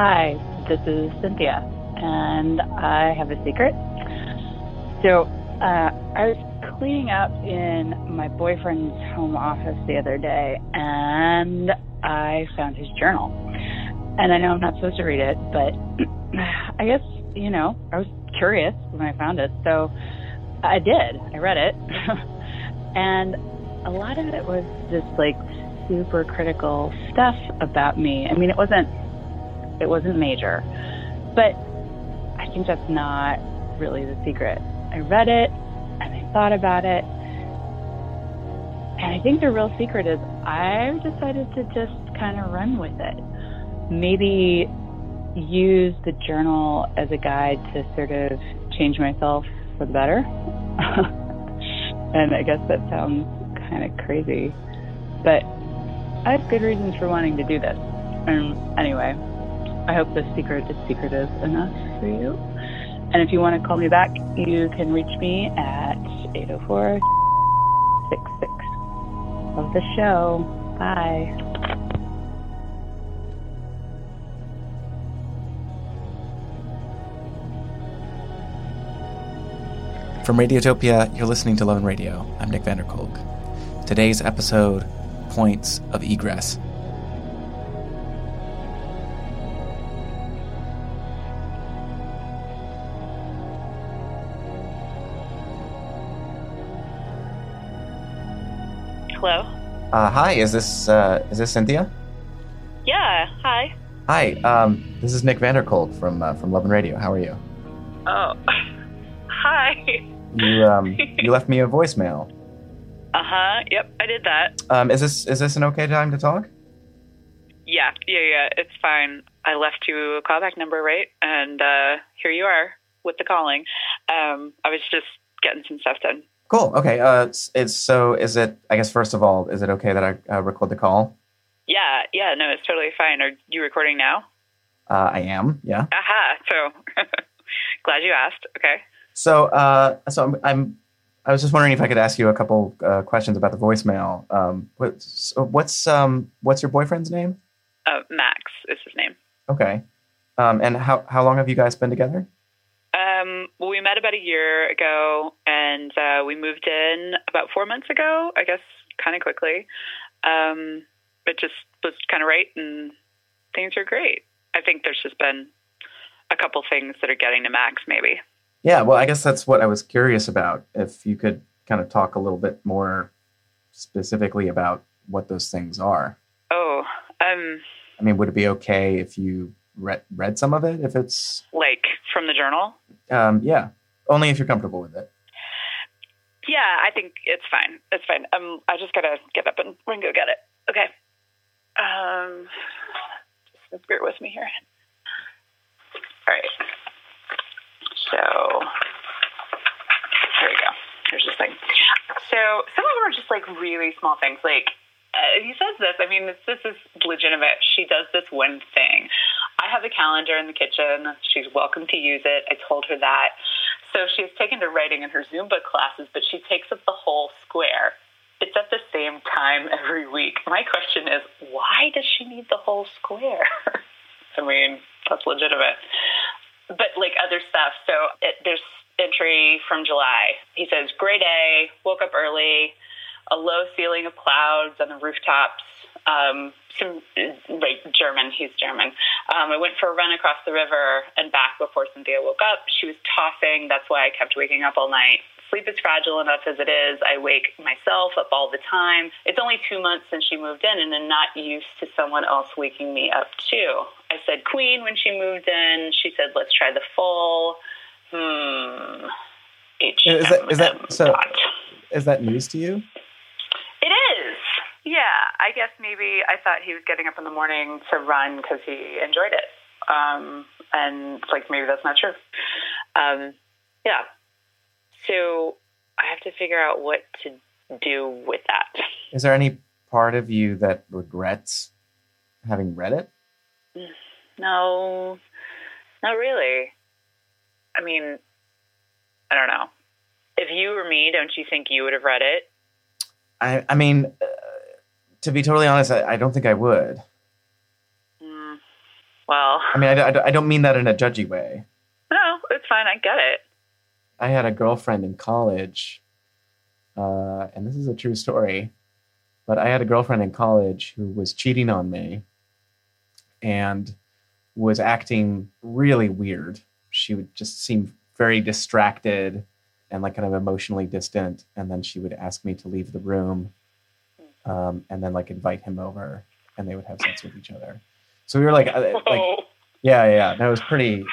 Hi, this is Cynthia, and I have a secret. So I was cleaning up in my boyfriend's home office the other day, and I found his journal. And I know I'm not supposed to read it, but I guess, you know, I was curious when I found it, so I did. I read it. And a lot of it was just, like, super critical stuff about me. I mean, it wasn't major, but I think that's not really the secret. I read it, and I thought about it, and I think the real secret is I've decided to just kind of run with it. Maybe use the journal as a guide to sort of change myself for the better. And I guess that sounds kind of crazy, but I have good reasons for wanting to do this. And anyway, I hope this secret is secretive enough for you. And if you want to call me back, you can reach me at 804-66. Love the show. Bye. From Radiotopia, you're listening to Love and Radio. I'm Nick van der Kolk. Today's episode, Points of Egress. Hello. Hi, is this Cynthia? Yeah. Hi. Hi. This is Nick van der Kolk from Love and Radio. How are you? Oh, hi. You left me a voicemail. Uh huh. Yep, I did that. Is this an okay time to talk? Yeah. It's fine. I left you a callback number, right? And here you are with the calling. I was just getting some stuff done. Cool. Okay. I guess, first of all, is it okay that I record the call? Yeah. No, it's totally fine. Are you recording now? I am. Yeah. Aha. So glad you asked. Okay. So I was just wondering if I could ask you a couple questions about the voicemail. What's your boyfriend's name? Max is his name. Okay. And how long have you guys been together? Well, we met about a year ago, and we moved in about 4 months ago, I guess, kind of quickly. It just was kind of right, and things are great. I think there's just been a couple things that are getting to Max, maybe. Yeah, well, I guess that's what I was curious about, if you could kind of talk a little bit more specifically about what those things are. Oh, I mean, would it be okay if you read some of it, if it's... Like, from the journal? Yeah. Only if you're comfortable with it. Yeah, I think it's fine. It's fine. I just gotta get up and we can go get it. Okay. Just bear with me here. All right. So, here we go. Here's this thing. So, some of them are just, like, really small things. Like, he says this. I mean, this is legitimate. She does this one thing. I have a calendar in the kitchen. She's welcome to use it. I told her that. So she's taken to writing in her Zumba classes, but she takes up the whole square. It's at the same time every week. My question is, why does she need the whole square? I mean, that's legitimate. But, like, other stuff. So there's entry from July. He says, "Gray day, woke up early, a low ceiling of clouds on the rooftops." Some like German, he's German. I went for a run across the river and back before Cynthia woke up. She was tossing. That's why I kept waking up all night. Sleep is fragile enough as it is. I wake myself up all the time. It's only 2 months since she moved in, and I'm not used to someone else waking me up too. I said queen when she moved in. She said, "Let's try the full." Is that news to you? It is. Yeah, I guess maybe I thought he was getting up in the morning to run because he enjoyed it. And, like, maybe that's not true. Yeah. So I have to figure out what to do with that. Is there any part of you that regrets having read it? No, not really. I mean, I don't know. If you were me, don't you think you would have read it? I mean... to be totally honest, I don't think I would. Well, I mean, I don't mean that in a judgy way. No, it's fine. I get it. I had a girlfriend in college, and this is a true story, but I had a girlfriend in college who was cheating on me and was acting really weird. She would just seem very distracted and like kind of emotionally distant. And then she would ask me to leave the room and then like invite him over and they would have sex with each other. So we were like, yeah. That was pretty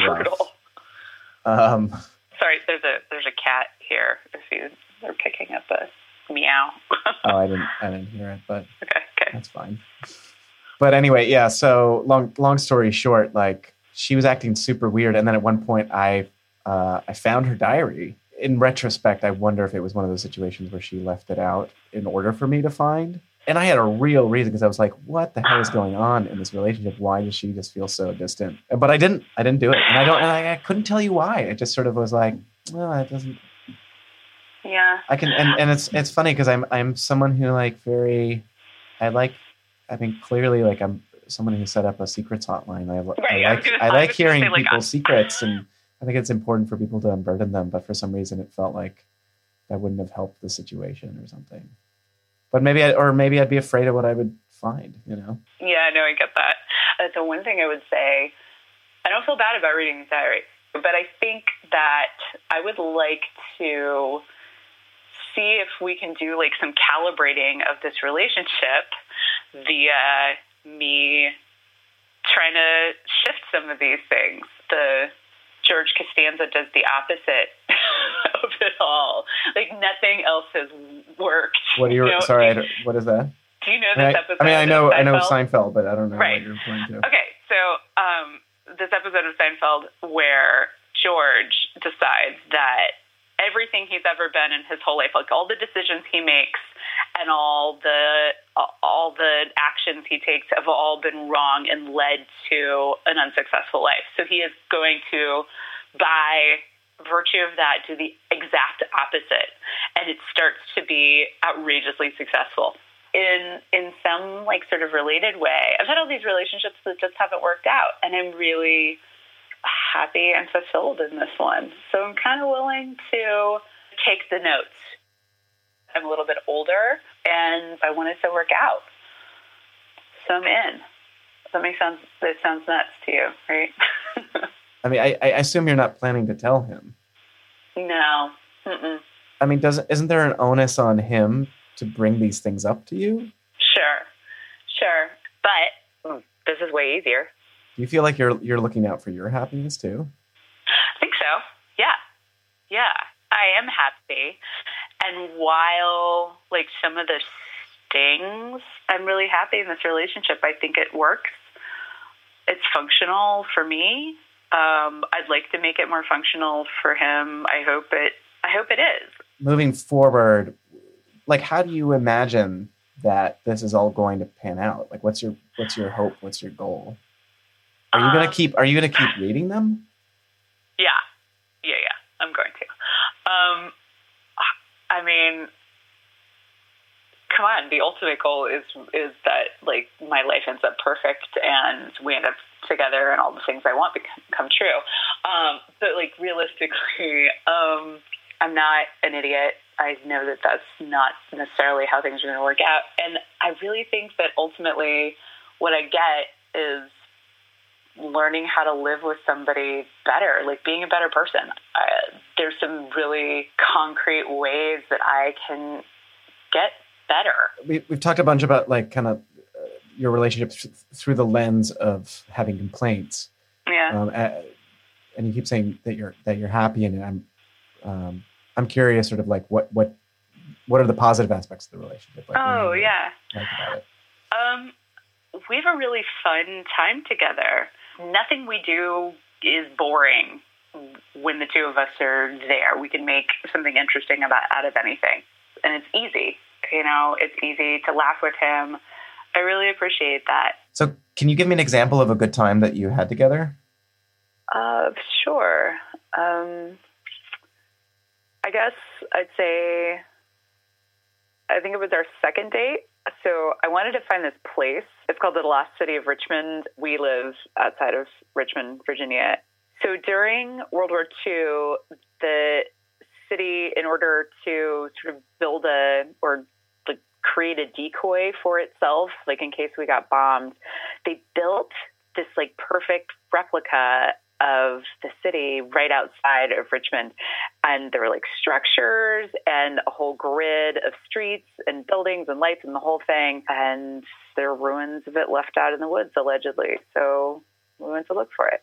rough. Sorry, there's a cat here. If they're picking up a meow. Oh, I didn't hear it, but okay, that's fine. But anyway, yeah. So long story short, like she was acting super weird, and then at one point, I found her diary. In retrospect, I wonder if it was one of those situations where she left it out in order for me to find. And I had a real reason because I was like, what the hell is going on in this relationship? Why does she just feel so distant? But I didn't do it. And I couldn't tell you why. It just sort of was like, well, it doesn't. Yeah. I can, and it's funny because I'm someone who like clearly like I'm someone who set up a secrets hotline. I like hearing people's secrets, and I think it's important for people to unburden them. But for some reason it felt like that wouldn't have helped the situation or something. But maybe I'd be afraid of what I would find, you know? Yeah, no, I get that. That's the one thing I would say. I don't feel bad about reading the diary, but I think that I would like to see if we can do like some calibrating of this relationship via me trying to shift some of these things. The George Costanza does the opposite of it all. Like nothing else has worked. What are you? Sorry, what is that? Do you know this episode? I mean, I know Seinfeld, but I don't know what you're referring to. Okay, so this episode of Seinfeld where George decides that everything he's ever been in his whole life, like all the decisions he makes and all the actions he takes have all been wrong and led to an unsuccessful life. So he is going to, by virtue of that, do the exact opposite. And it starts to be outrageously successful. In some like sort of related way, I've had all these relationships that just haven't worked out. And I'm really happy and fulfilled in this one. So I'm kind of willing to take the notes. I'm a little bit older and I wanted to work out. So I'm in. That sounds nuts to you, right? I mean, I assume you're not planning to tell him. No. Mm-mm. I mean, isn't there an onus on him to bring these things up to you? Sure. But this is way easier. Do you feel like you're looking out for your happiness too? I think so. Yeah. I am happy. And while like some of the stings, I'm really happy in this relationship. I think it works. It's functional for me. I'd like to make it more functional for him. I hope it is. Moving forward, like how do you imagine that this is all going to pan out? Like what's your hope? What's your goal? Are you gonna keep reading them? Yeah. I'm going to. I mean, come on. The ultimate goal is that like my life ends up perfect and we end up together and all the things I want come true. But like realistically, I'm not an idiot. I know that that's not necessarily how things are going to work out. And I really think that ultimately what I get is learning how to live with somebody better, like being a better person. There's some really concrete ways that I can get better. We've talked a bunch about like kind of your relationships through the lens of having complaints. Yeah. And you keep saying that you're happy in it. I'm curious sort of like what are the positive aspects of the relationship? Like, oh yeah. About it? We have a really fun time together. Nothing we do is boring when the two of us are there. We can make something interesting out of anything. And it's easy. You know, it's easy to laugh with him. I really appreciate that. So can you give me an example of a good time that you had together? Sure. I guess I'd say, I think it was our second date. So I wanted to find this place. It's called the Lost City of Richmond. We live outside of Richmond, Virginia. So during World War II, the city, in order to sort of build a, or like create a decoy for itself, like in case we got bombed, they built this like perfect replica of the city right outside of Richmond. And there were like structures and a whole grid of streets and buildings and lights and the whole thing. And there are ruins of it left out in the woods, allegedly. So we went to look for it.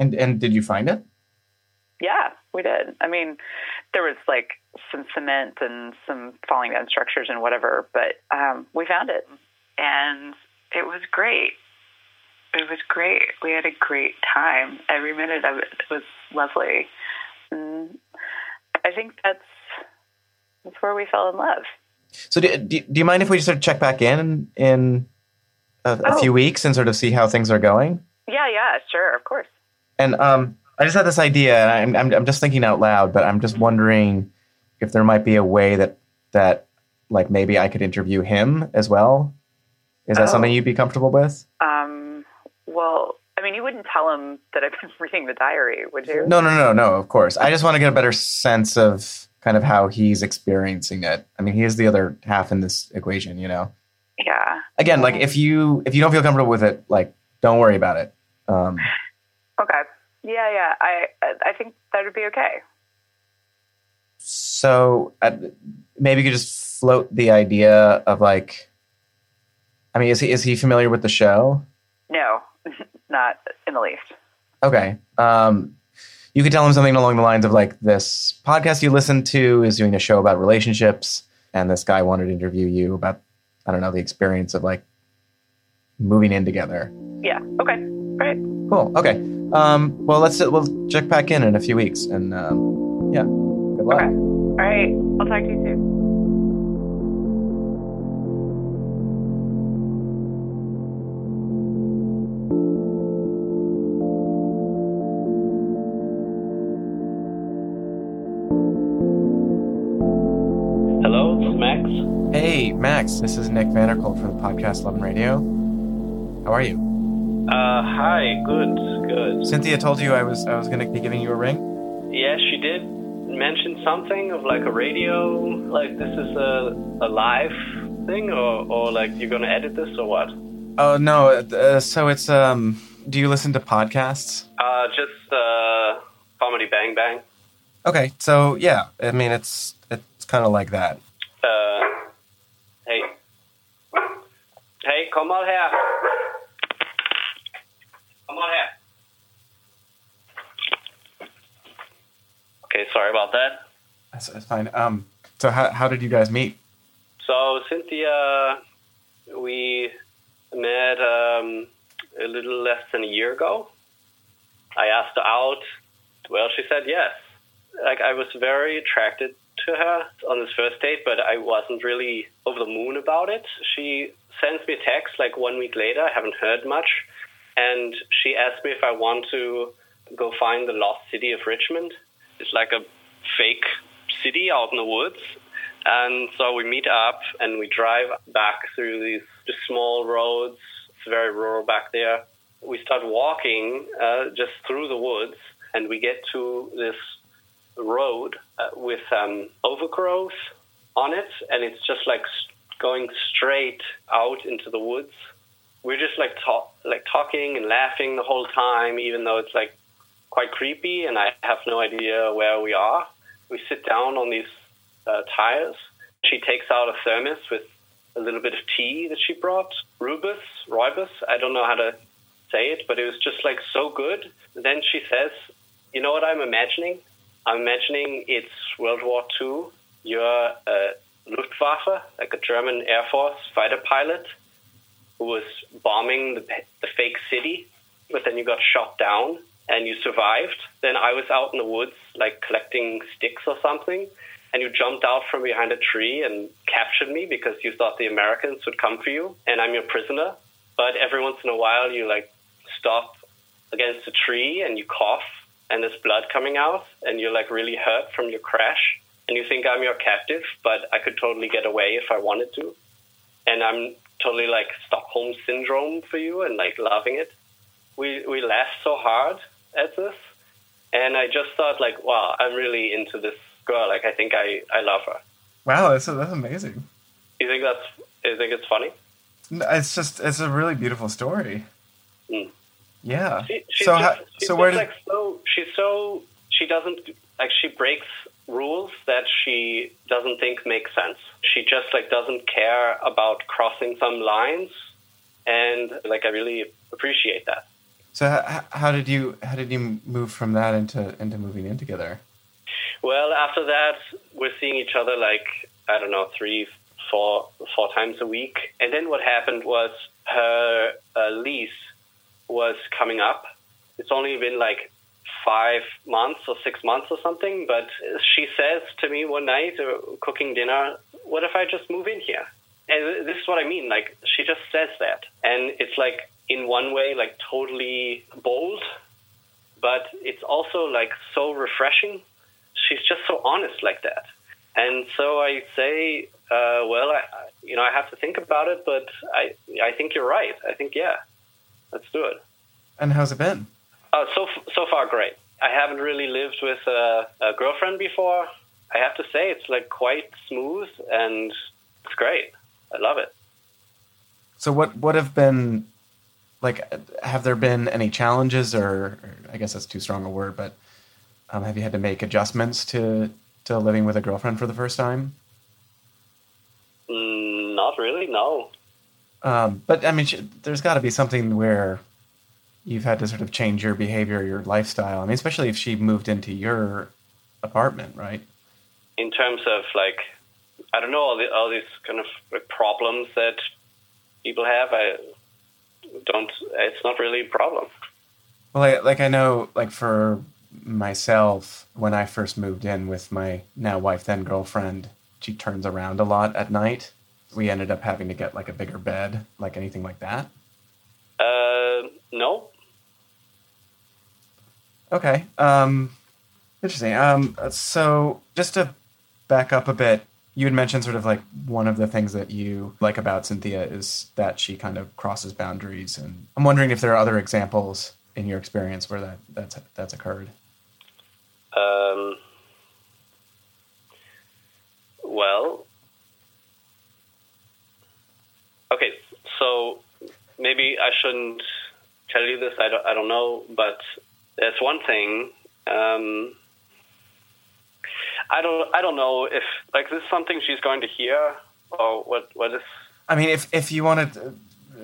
And did you find it? Yeah, we did. I mean, there was like some cement and some falling down structures and whatever, but we found it. And it was great. It was great. We had a great time. Every minute of it was lovely. And I think that's where we fell in love. So do you mind if we just sort of check back in a few weeks and sort of see how things are going? Yeah, sure, of course. And I just had this idea, and I'm just thinking out loud, but I'm just wondering if there might be a way that like maybe I could interview him as well. Is that something you'd be comfortable with? Well, I mean, you wouldn't tell him that I've been reading the diary, would you? No, of course. I just want to get a better sense of kind of how he's experiencing it. I mean, he is the other half in this equation, you know? Yeah. Again, like if you don't feel comfortable with it, like don't worry about it. Okay. Yeah. I think that would be okay. So maybe you could just float the idea of like, I mean, is he familiar with the show? No, not in the least. Okay. You could tell him something along the lines of like, this podcast you listen to is doing a show about relationships, and this guy wanted to interview you about, I don't know, the experience of like moving in together. Yeah. Okay. Great. Cool. Okay. Well, we'll check back in a few weeks, and yeah. Good luck. Okay. All right. I'll talk to you soon. Hey, Max, this is Nick van der Kolk from the podcast Love and Radio. How are you? Hi, good. Cynthia told you I was going to be giving you a ring? Yeah, she did mention something of like a radio, like this is a live thing, or like you're going to edit this or what? Oh, no, so it's, do you listen to podcasts? Just Comedy Bang Bang. Okay, so yeah, I mean, it's kind of like that. Hey, komm mal her. Okay, sorry about that. That's fine. So how did you guys meet? So Cynthia, we met a little less than a year ago. I asked her out. Well, she said yes. Like I was very attracted to her on this first date, but I wasn't really over the moon about it. She sends me a text like 1 week later, I haven't heard much, and she asked me if I want to go find the Lost City of Richmond. It's like a fake city out in the woods. And so we meet up and we drive back through these just small roads. It's very rural back there. We start walking just through the woods, and we get to this road with overgrowth on it, and it's just like going straight out into the woods. We're just like talking and laughing the whole time, even though it's like quite creepy and I have no idea where we are. We sit down on these tires. She takes out a thermos with a little bit of tea that she brought. Rooibos, I don't know how to say it, but it was just like so good. Then she says, you know what I'm imagining? I'm imagining it's World War II. You're a Luftwaffe, like a German Air Force fighter pilot who was bombing the fake city, but then you got shot down and you survived. Then I was out in the woods, like collecting sticks or something, and you jumped out from behind a tree and captured me because you thought the Americans would come for you, and I'm your prisoner. But every once in a while, you like stop against a tree and you cough, and there's blood coming out, and you're like really hurt from your crash. and you think I'm your captive, but I could totally get away if I wanted to. And I'm totally like Stockholm syndrome for you and like loving it. We laughed so hard at this. And I just thought like, wow, I'm really into this girl. Like, I think I love her. Wow, that's amazing. You think it's funny? It's just, it's a really beautiful story. Mm. Yeah. She breaks rules that she doesn't think make sense. She just like doesn't care about crossing some lines, and like I really appreciate that. So how did you move from that into moving in together? Well, after that, we're seeing each other like, I don't know, four times a week. And then what happened was her lease was coming up. It's only been like 5 months or 6 months or something, but she says to me one night, cooking dinner, what if I just move in here? And this is what I mean, like, she just says that. And it's like, in one way, like totally bold, but it's also like so refreshing. She's just so honest like that. And so I say, I have to think about it, but I think you're right. I think, yeah, let's do it. And how's it been? So far, great. I haven't really lived with a girlfriend before. I have to say it's like quite smooth and it's great. I love it. So what have been, like, have there been any challenges or I guess that's too strong a word, but have you had to make adjustments to living with a girlfriend for the first time? Not really, no. But I mean, there's got to be something where you've had to sort of change your behavior, your lifestyle. I mean, especially if she moved into your apartment, right? In terms of like, I don't know, all these kind of like problems that people have. It's not really a problem. Well, I know, like for myself, when I first moved in with my now wife, then girlfriend, she turns around a lot at night. We ended up having to get like a bigger bed, like anything like that. No. Okay. Interesting. So just to back up a bit, you had mentioned sort of like one of the things that you like about Cynthia is that she kind of crosses boundaries. And I'm wondering if there are other examples in your experience where that's occurred. Well, okay, so maybe I shouldn't tell you this. I don't know, but there's one thing. I don't know if like this is something she's going to hear or what is. I mean, if you want to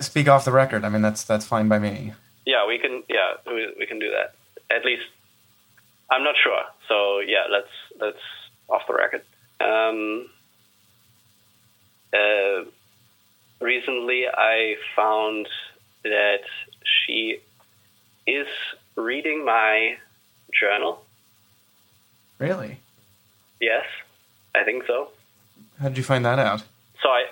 speak off the record, I mean that's fine by me. Yeah, we can. Yeah, we can do that. At least I'm not sure. So yeah, let's off the record. Recently, I found that she is reading my journal. Really? Yes, I think so. How did you find that out? So I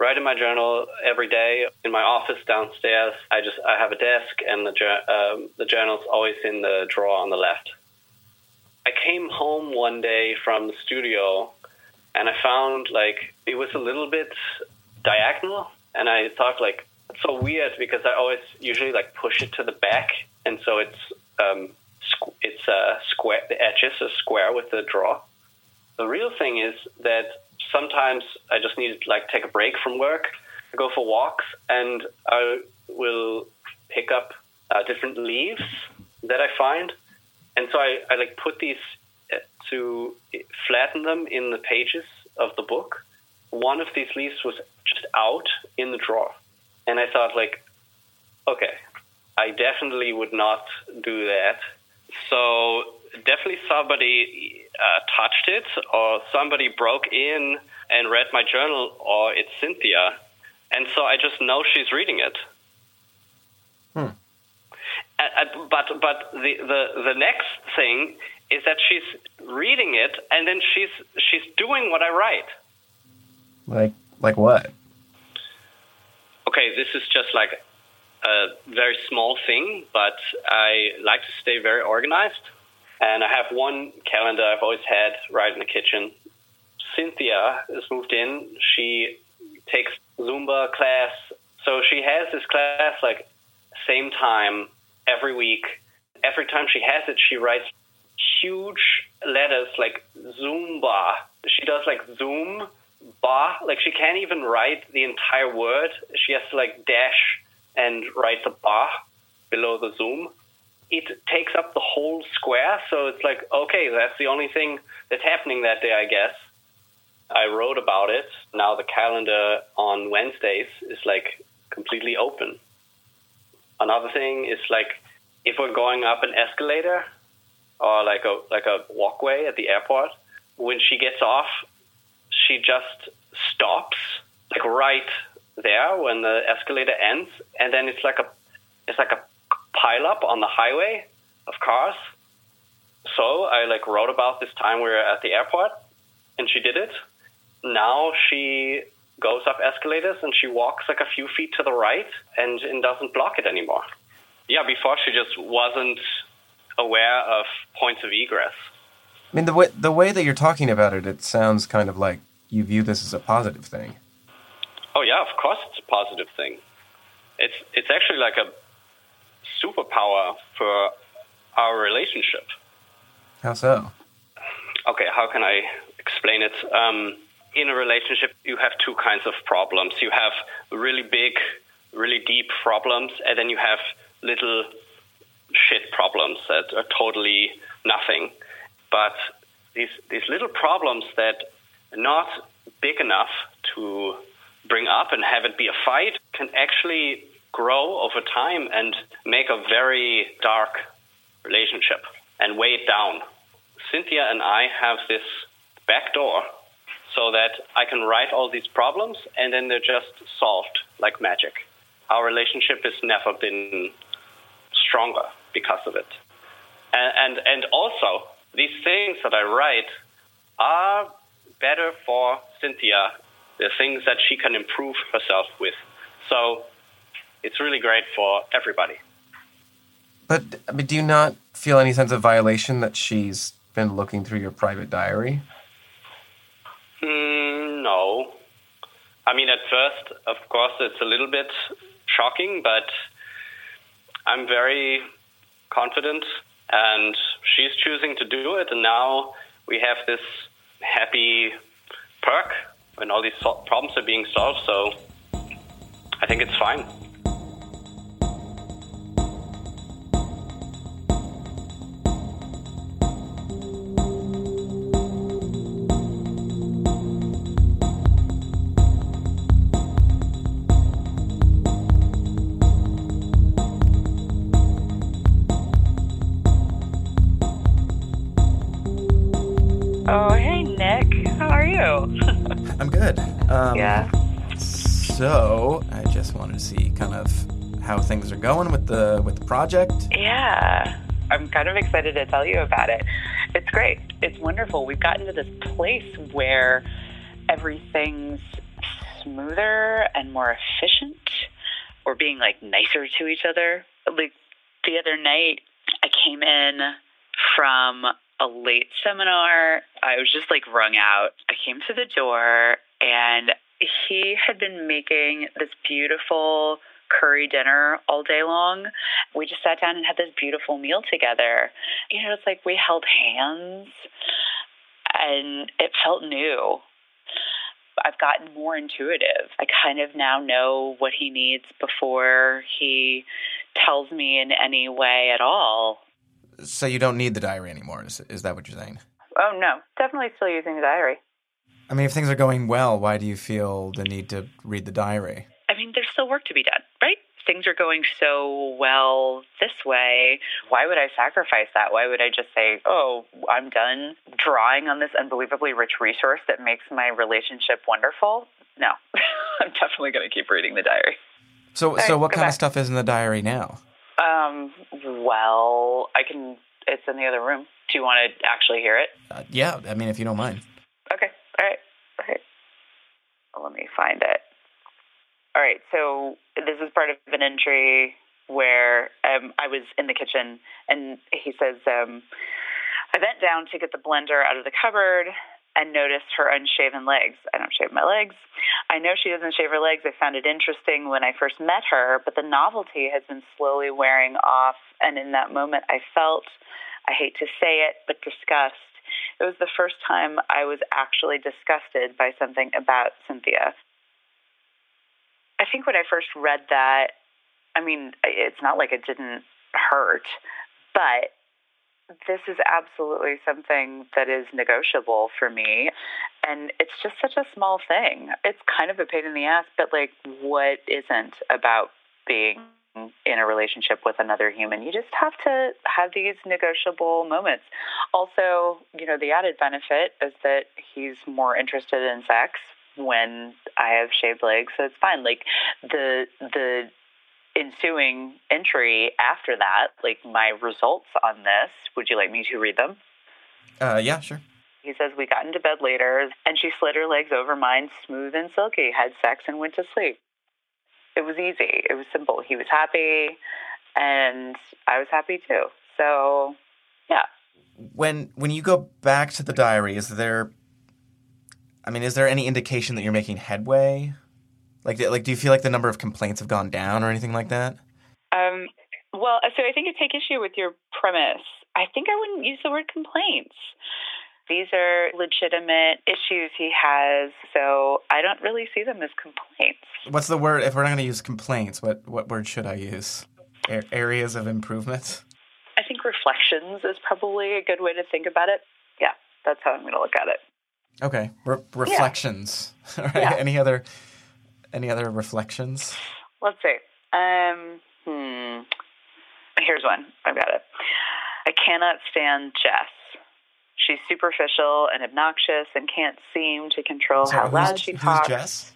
write in my journal every day in my office downstairs. I have a desk, and the journal's always in the drawer on the left. I came home one day from the studio, and I found like it was a little bit diagonal, and I thought like it's so weird because I always usually like push it to the back, and so it's a square. The edges are square with the drawer. The real thing is that sometimes I just need to like take a break from work, go for walks, and I will pick up different leaves that I find, and so I like put these to flatten them in the pages of the book. One of these leaves was just out in the drawer, and I thought like, okay, I definitely would not do that. So definitely somebody touched it, or somebody broke in and read my journal, or it's Cynthia. And so I just know she's reading it. Hmm. But the next thing is that she's reading it, and then she's doing what I write. Like what? Okay, this is just like a very small thing, but I like to stay very organized. And I have one calendar I've always had right in the kitchen. Cynthia has moved in. She takes Zumba class. So she has this class, like, same time every week. Every time she has it, she writes huge letters, like Zumba. She does, like, Zoom, ba. Like, she can't even write the entire word. She has to, like, dash and write the ba below the Zoom. It takes up the whole square, so it's like, okay, that's the only thing that's happening that day, I guess. I wrote about it. Now the calendar on Wednesdays is, like, completely open. Another thing is, like, if we're going up an escalator or, like a walkway at the airport, when she gets off, she just stops, like, right there when the escalator ends, and then it's like a pile up on the highway of cars. So I, like, wrote about this time we were at the airport, and she did it. Now she goes up escalators and she walks, like, a few feet to the right and doesn't block it anymore. Yeah, before she just wasn't aware of points of egress. I mean, the way that you're talking about it, it sounds kind of like you view this as a positive thing. Oh, yeah, of course it's a positive thing. It's actually like a superpower for our relationship. How so? Okay, how can I explain it? In a relationship, you have two kinds of problems. You have really big, really deep problems, and then you have little shit problems that are totally nothing. But these little problems that are not big enough to bring up and have it be a fight can actually grow over time and make a very dark relationship and weigh it down. Cynthia and I have this back door so that I can write all these problems and then they're just solved like magic. Our relationship has never been stronger because of it. And also, these things that I write are better for Cynthia. They're things that she can improve herself with. So it's really great for everybody. But I mean, do you not feel any sense of violation that she's been looking through your private diary? No. I mean, at first, of course, it's a little bit shocking, but I'm very confident, and she's choosing to do it, and now we have this happy perk when all these problems are being solved, so I think it's fine. Oh, hey, Nick. How are you? I'm good. Yeah. So I just wanted to see kind of how things are going with the project. Yeah. I'm kind of excited to tell you about it. It's great. It's wonderful. We've gotten to this place where everything's smoother and more efficient. We're being, like, nicer to each other. Like, the other night, I came in from a late seminar. I was just, like, wrung out. I came to the door, and he had been making this beautiful curry dinner all day long. We just sat down and had this beautiful meal together. You know, it's like we held hands, and it felt new. I've gotten more intuitive. I kind of now know what he needs before he tells me in any way at all. So you don't need the diary anymore, is that what you're saying? Oh, no. Definitely still using the diary. I mean, if things are going well, why do you feel the need to read the diary? I mean, there's still work to be done, right? Things are going so well this way. Why would I sacrifice that? Why would I just say, oh, I'm done drawing on this unbelievably rich resource that makes my relationship wonderful? No. I'm definitely going to keep reading the diary. So what kind of stuff is in the diary now? Well, it's in the other room. Do you want to actually hear it? Yeah, I mean, if you don't mind. Okay, all right. Let me find it. All right, so this is part of an entry where I was in the kitchen, and he says, I bent down to get the blender out of the cupboard and noticed her unshaven legs. I don't shave my legs. I know she doesn't shave her legs. I found it interesting when I first met her, but the novelty has been slowly wearing off. And in that moment, I felt, I hate to say it, but disgust. It was the first time I was actually disgusted by something about Cynthia. I think when I first read that, I mean, it's not like it didn't hurt, but this is absolutely something that is negotiable for me. And it's just such a small thing. It's kind of a pain in the ass, but like, what isn't about being in a relationship with another human? You just have to have these negotiable moments. Also, you know, the added benefit is that he's more interested in sex when I have shaved legs, so it's fine. Like the ensuing entry after that, like my results on this, would you like me to read them? Yeah, sure. He says, we got into bed later, and she slid her legs over mine, smooth and silky, had sex, and went to sleep. It was easy. It was simple. He was happy, and I was happy too. So, yeah. When you go back to the diary, is there any indication that you're making headway? Like, do you feel like the number of complaints have gone down or anything like that? Well, so I think I take issue with your premise. I think I wouldn't use the word complaints. These are legitimate issues he has, so I don't really see them as complaints. What's the word? If we're not going to use complaints, what word should I use? Areas of improvement? I think reflections is probably a good way to think about it. Yeah, that's how I'm going to look at it. Okay, reflections. Yeah. All right. Yeah. Any other reflections? Let's see. Here's one. I've got it. I cannot stand Jess. She's superficial and obnoxious and can't seem to control how loud she talks. Who's Jess?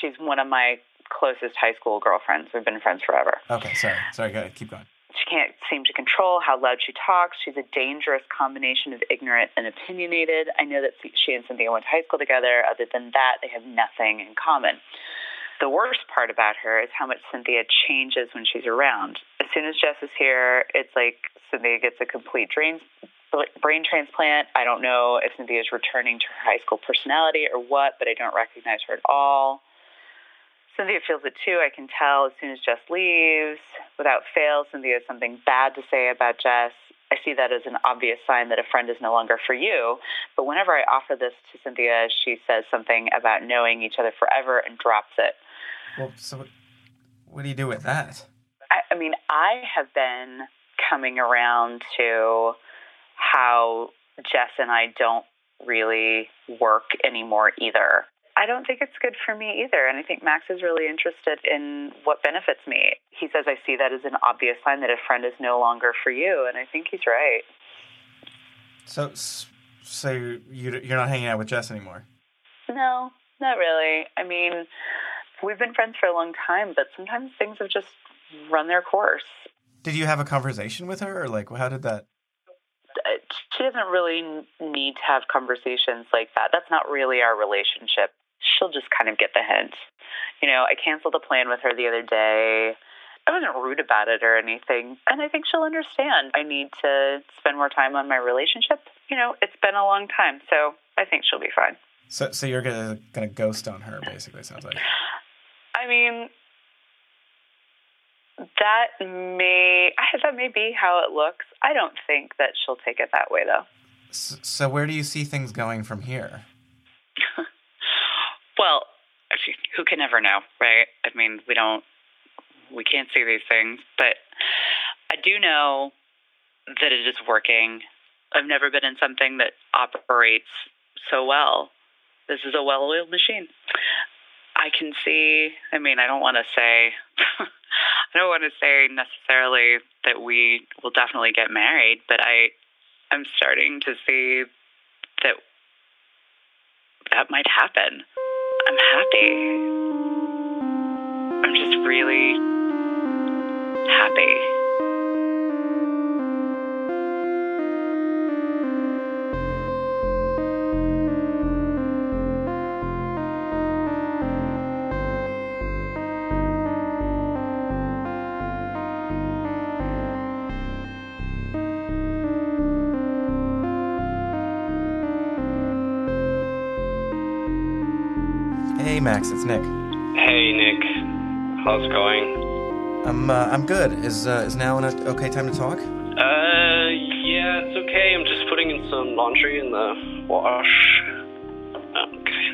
She's one of my closest high school girlfriends. We've been friends forever. Okay, sorry, go ahead. Keep going. She can't seem to control how loud she talks. She's a dangerous combination of ignorant and opinionated. I know that she and Cynthia went to high school together. Other than that, they have nothing in common. The worst part about her is how much Cynthia changes when she's around. As soon as Jess is here, it's like Cynthia gets a complete brain transplant. I don't know if Cynthia is returning to her high school personality or what, but I don't recognize her at all. Cynthia feels it too. I can tell as soon as Jess leaves. Without fail, Cynthia has something bad to say about Jess. I see that as an obvious sign that a friend is no longer for you. But whenever I offer this to Cynthia, she says something about knowing each other forever and drops it. Well, so what do you do with that? I mean, I have been coming around to how Jess and I don't really work anymore either. I don't think it's good for me either, and I think Max is really interested in what benefits me. He says, I see that as an obvious sign that a friend is no longer for you, and I think he's right. So you're not hanging out with Jess anymore? No, not really. I mean, we've been friends for a long time, but sometimes things have just run their course. Did you have a conversation with her, or like, how did that... She doesn't really need to have conversations like that. That's not really our relationship. She'll just kind of get the hint. You know, I canceled a plan with her the other day. I wasn't rude about it or anything. And I think she'll understand. I need to spend more time on my relationship. You know, it's been a long time, so I think she'll be fine. So you're gonna ghost on her, basically, sounds like. I mean, that may be how it looks. I don't think that she'll take it that way, though. So where do you see things going from here? Well, who can ever know, right? I mean, we can't see these things, but I do know that it is working. I've never been in something that operates so well. This is a well-oiled machine. I can see, I mean, I don't want to say... I don't want to say necessarily that we will definitely get married, but I'm starting to see that might happen. I'm happy. I'm just really happy. Hey, Max, it's Nick. Hey, Nick. How's it going? I'm good. Is now an okay time to talk? Yeah, it's okay. I'm just putting in some laundry in the wash. Okay.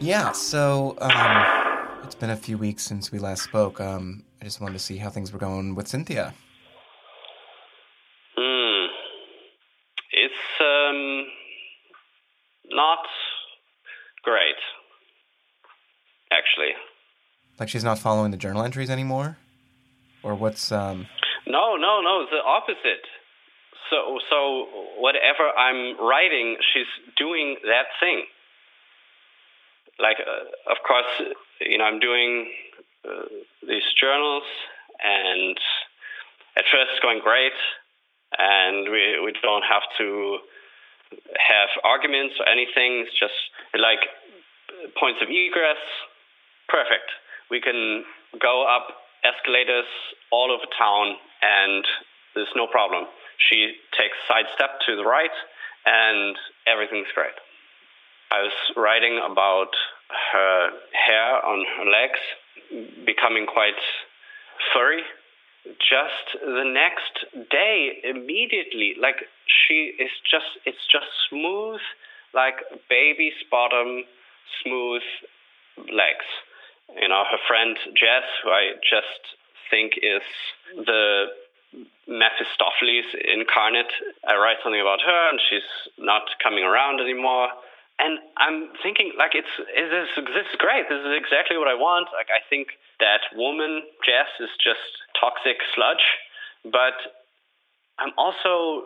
Yeah, so, it's been a few weeks since we last spoke. I just wanted to see how things were going with Cynthia. It's, not great, actually. Like she's not following the journal entries anymore? Or what's, No, the opposite. So whatever I'm writing, she's doing that thing. Like, of course, you know, I'm doing these journals, and at first it's going great, and we don't have to have arguments or anything. It's just, like, points of egress, perfect. We can go up escalators all over town, and there's no problem. She takes side step to the right, and everything's great. I was writing about her hair on her legs becoming quite furry. Just the next day, immediately, like, she is just, it's just smooth, like baby's bottom, smooth legs. You know, her friend Jess, who I just think is the Mephistopheles incarnate. I write something about her, and she's not coming around anymore. And I'm thinking, like, this is great. This is exactly what I want. Like, I think that woman, Jess, is just toxic sludge. But I'm also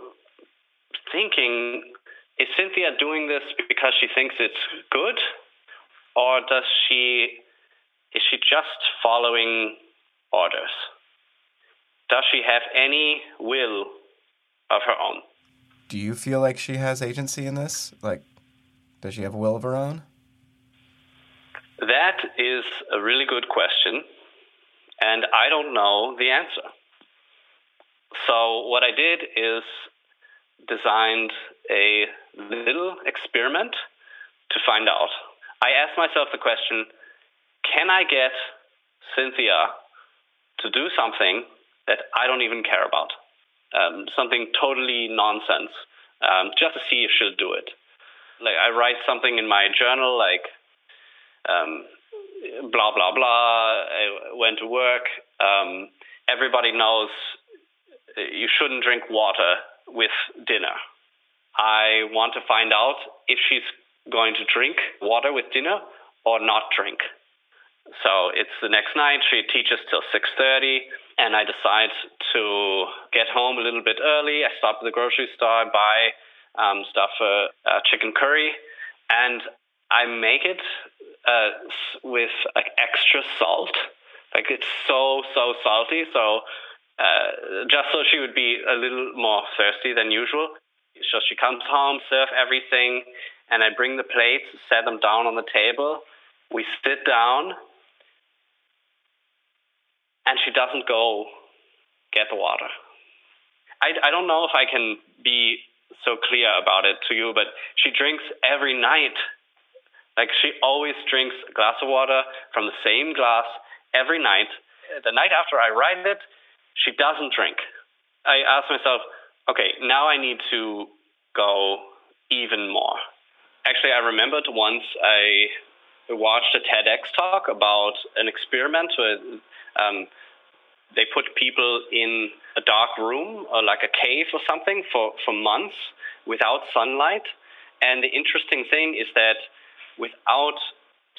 thinking, is Cynthia doing this because she thinks it's good? Or is she just following orders? Does she have any will of her own? Do you feel like she has agency in this? Like, does she have a will of her own? That is a really good question, and I don't know the answer. So what I did is designed a little experiment to find out. I asked myself the question, can I get Cynthia to do something that I don't even care about? Something totally nonsense, just to see if she'll do it. Like, I write something in my journal, like, blah, blah, blah, I went to work. Everybody knows you shouldn't drink water with dinner. I want to find out if she's going to drink water with dinner or not drink. So it's the next night, she teaches till 6:30, and I decide to get home a little bit early. I stop at the grocery store, I buy stuff for chicken curry, and I make it with, like, extra salt. Like, it's so salty, so just so she would be a little more thirsty than usual. So she comes home, serve everything, and I bring the plates, set them down on the table. We sit down, and she doesn't go get the water. I don't know if I can be so clear about it to you, but she drinks every night. Like, she always drinks a glass of water from the same glass every night. The night after I write it, she doesn't drink. I ask myself, okay, now I need to go even more. Actually, I remembered once I watched a TEDx talk about an experiment where they put people in a dark room or like a cave or something for months without sunlight. And the interesting thing is that without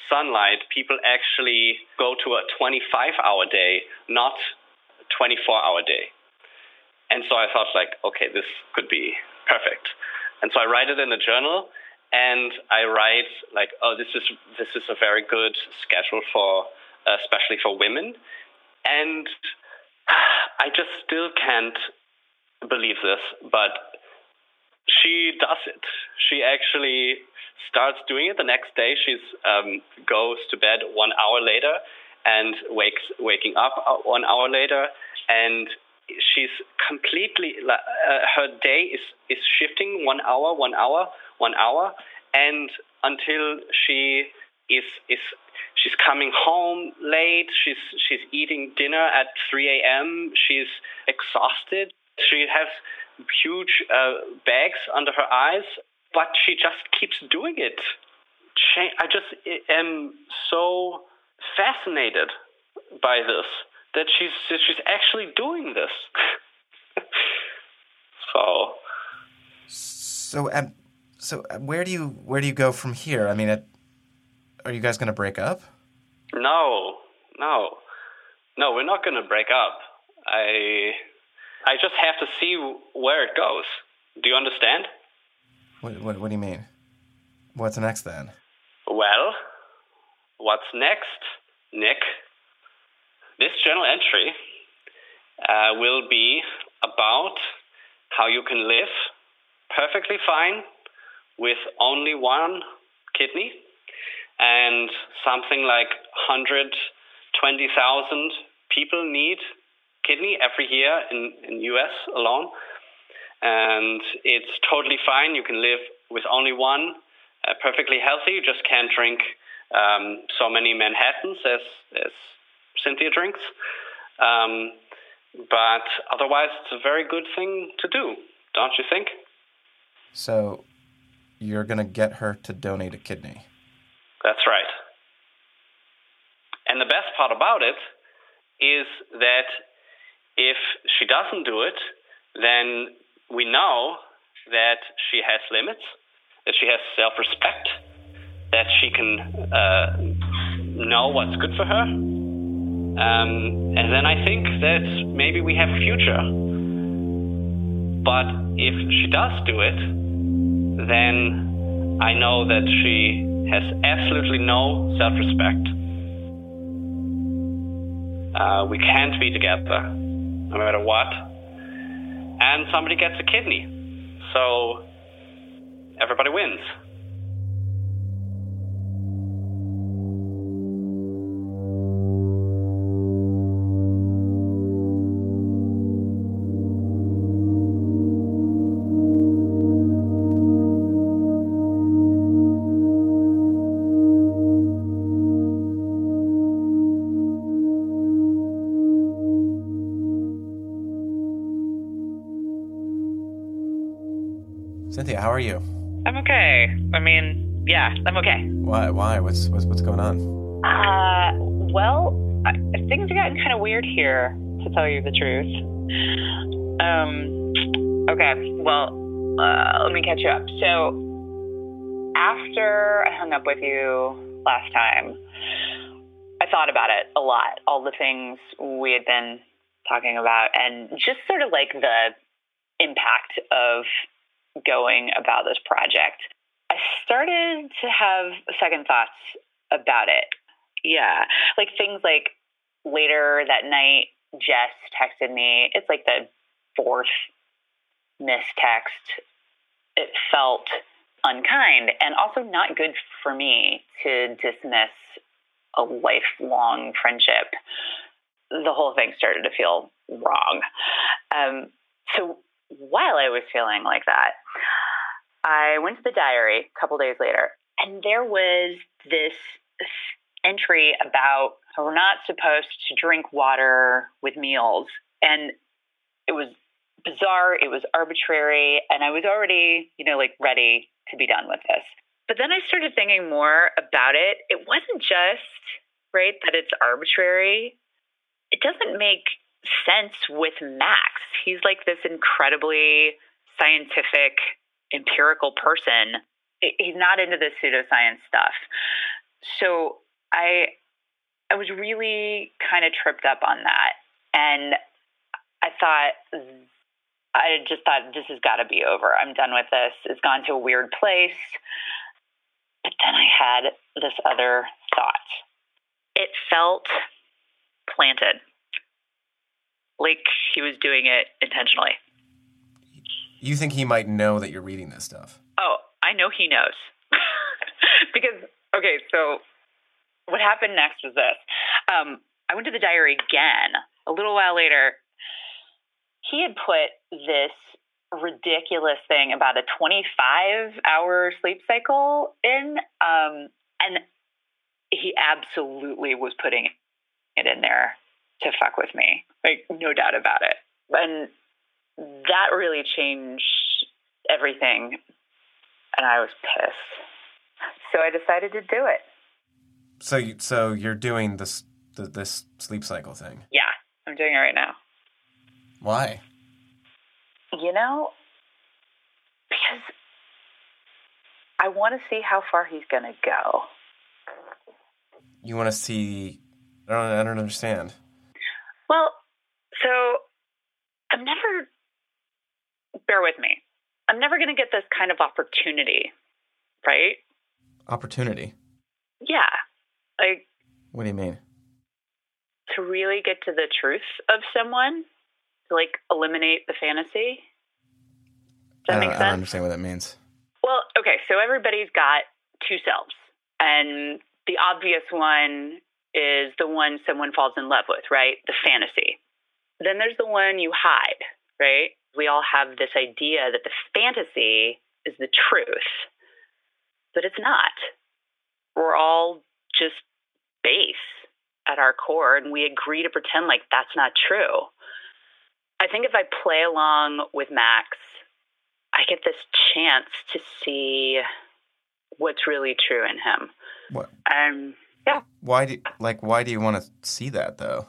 sunlight, people actually go to a 25-hour day, not a 24-hour day. And so I thought, like, okay, this could be perfect. And so I write it in a journal, and I write, like, oh, this is a very good schedule for, especially for women. And I just still can't believe this, but she does it. She actually starts doing it the next day. She's goes to bed 1 hour later and waking up 1 hour later, and she's completely, her day is shifting 1 hour, 1 hour, 1 hour, and until she she's coming home late, she's eating dinner at 3 a.m., she's exhausted, she has huge bags under her eyes, but she just keeps doing it. I just am so fascinated by this, that she's actually doing this. So where do you go from here? I mean, are you guys going to break up? No, we're not going to break up. I just have to see where it goes. Do you understand? What do you mean? What's next then? Well, what's next, Nick? This journal entry will be about how you can live perfectly fine with only one kidney and something like 120,000 people need kidney every year in US alone. And it's totally fine. You can live with only one, perfectly healthy. You just can't drink so many Manhattans as Cynthia drinks. But otherwise, it's a very good thing to do, don't you think? So you're going to get her to donate a kidney. That's right. And the best part about it is that if she doesn't do it, then we know that she has limits, that she has self-respect, that she can know what's good for her. And then I think that maybe we have a future. But if she does do it, then I know that she has absolutely no self-respect. We can't be together, no matter what. And somebody gets a kidney. So everybody wins. Cynthia, how are you? I'm okay. I mean, yeah, I'm okay. Why? What's going on? Things have gotten kind of weird here, to tell you the truth. Okay, well, let me catch you up. So, after I hung up with you last time, I thought about it a lot, all the things we had been talking about, and just sort of like the impact of going about this project. I started to have second thoughts about it. Yeah. Like things like later that night, Jess texted me. It's like the fourth mistext. It felt unkind and also not good for me to dismiss a lifelong friendship. The whole thing started to feel wrong. So while I was feeling like that, I went to the diary a couple days later, and there was this entry about how we're not supposed to drink water with meals. And it was bizarre, it was arbitrary, and I was already, ready to be done with this. But then I started thinking more about it. It wasn't just, right, that it's arbitrary. It doesn't make sense with Max. He's like this incredibly scientific, empirical person. He's not into this pseudoscience stuff. So I was really kind of tripped up on that. And I just thought this has got to be over. I'm done with this. It's gone to a weird place. But then I had this other thought. It felt planted. Like he was doing it intentionally. You think he might know that you're reading this stuff? Oh, I know he knows. Because, okay, so what happened next was this. I went to the diary again. A little while later, he had put this ridiculous thing about a 25-hour sleep cycle in, and he absolutely was putting it in there to fuck with me, like, no doubt about it. And that really changed everything, and I was pissed. So I decided to do it. So you're doing this sleep cycle thing? Yeah, I'm doing it right now. Why? You know, because I want to see how far he's going to go. You want to see? I don't understand. Well, so bear with me. I'm never going to get this kind of opportunity, right? Opportunity? Yeah. Like, what do you mean? To really get to the truth of someone, to, like, eliminate the fantasy. Does that make sense? I don't understand what that means. Well, okay, so everybody's got two selves, and the obvious one is the one someone falls in love with, right? The fantasy. Then there's the one you hide, right? We all have this idea that the fantasy is the truth, but it's not. We're all just base at our core, and we agree to pretend like that's not true. I think if I play along with Max, I get this chance to see what's really true in him. What? Yeah. Why do you want to see that, though?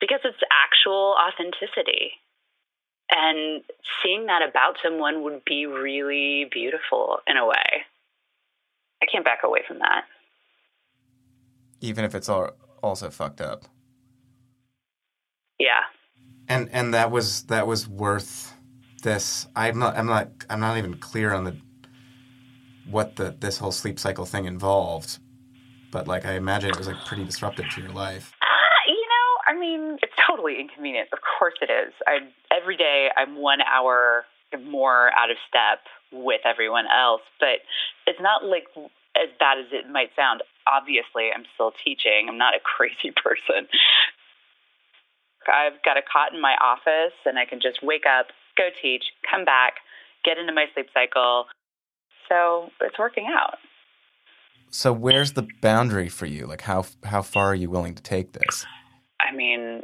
Because it's actual authenticity. And seeing that about someone would be really beautiful in a way. I can't back away from that. Even if it's also fucked up. Yeah. And that was worth this. I'm not even clear on what this whole sleep cycle thing involved. But like, I imagine it was like pretty disruptive to your life. I mean, it's totally inconvenient. Of course it is. Every day I'm 1 hour more out of step with everyone else, but it's not like as bad as it might sound. Obviously, I'm still teaching. I'm not a crazy person. I've got a cot in my office, and I can just wake up, go teach, come back, get into my sleep cycle. So it's working out. So where's the boundary for you? Like, how far are you willing to take this? I mean,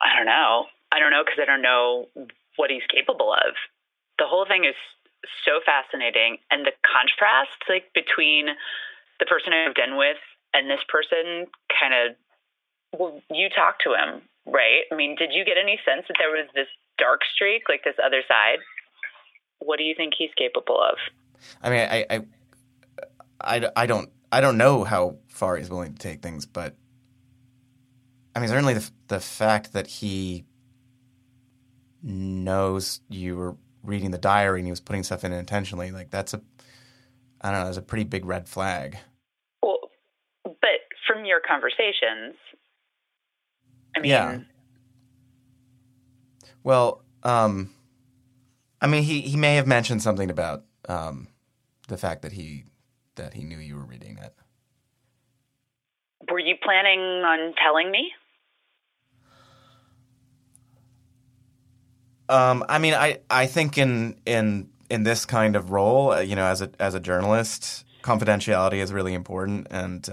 I don't know. I don't know because I don't know what he's capable of. The whole thing is so fascinating. And the contrast, like, between the person I've been with and this person kind of, well, you talk to him, right? I mean, did you get any sense that there was this dark streak, like this other side? What do you think he's capable of? I mean, I don't know how far he's willing to take things, but I mean, certainly the fact that he knows you were reading the diary and he was putting stuff in intentionally, like, that's that's a pretty big red flag. Well, but from your conversations, I mean... Yeah. Well, I mean, he may have mentioned something about the fact that he knew you were reading that. Were you planning on telling me? I mean, I think in this kind of role, you know, as a journalist, confidentiality is really important, and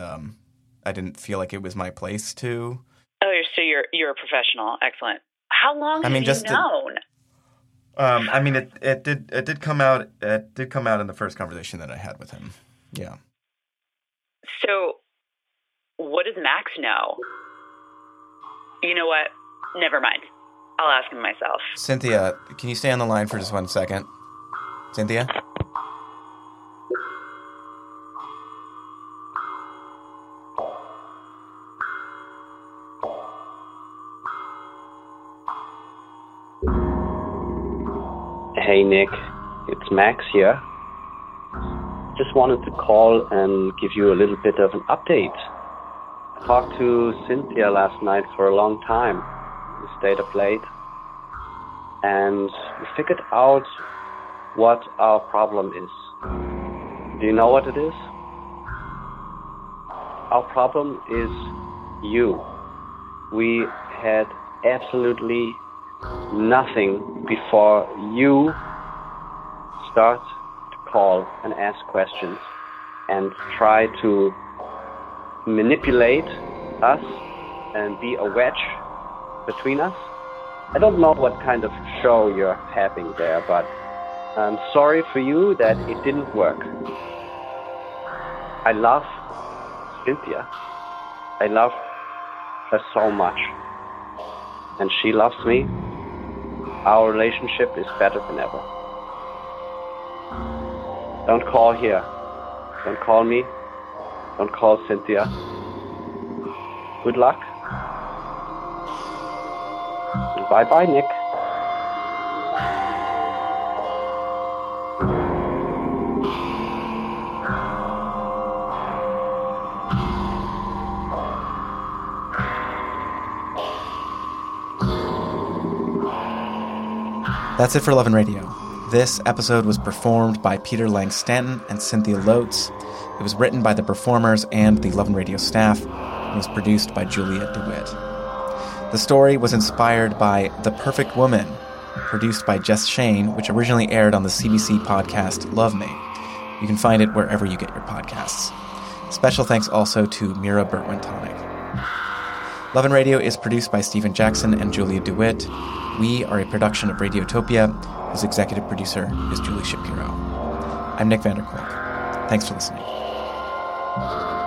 I didn't feel like it was my place to. Oh, so you're a professional. Excellent. How long have you known? I mean, it did come out in the first conversation that I had with him. Yeah. So. What does Max know? You know what? Never mind. I'll ask him myself. Cynthia, can you stay on the line for just 1 second? Cynthia? Hey, Nick. It's Max here. Just wanted to call and give you a little bit of an update. Talked to Cynthia last night for a long time. We stayed up late, and we figured out what our problem is. Do you know what it is? Our problem is you. We had absolutely nothing before you start to call and ask questions and try to manipulate us and be a wedge between us. I don't know what kind of show you're having there, but I'm sorry for you that it didn't work. I love Cynthia. I love her so much. And she loves me. Our relationship is better than ever. Don't call here. Don't call me. Don't call Cynthia. Good luck. Bye-bye, Nick. That's it for Love and Radio. This episode was performed by Peter Lang Stanton and Cynthia Lotes. It was written by the performers and the Love and Radio staff, and was produced by Julia DeWitt. The story was inspired by The Perfect Woman, produced by Jess Shane, which originally aired on the CBC podcast Love Me. You can find it wherever you get your podcasts. Special thanks also to Mira Bertwin-Tonic. Love and Radio is produced by Stephen Jackson and Julia DeWitt. We are a production of Radiotopia, whose executive producer is Julie Shapiro. I'm Nick van der Kolk. Thanks for listening.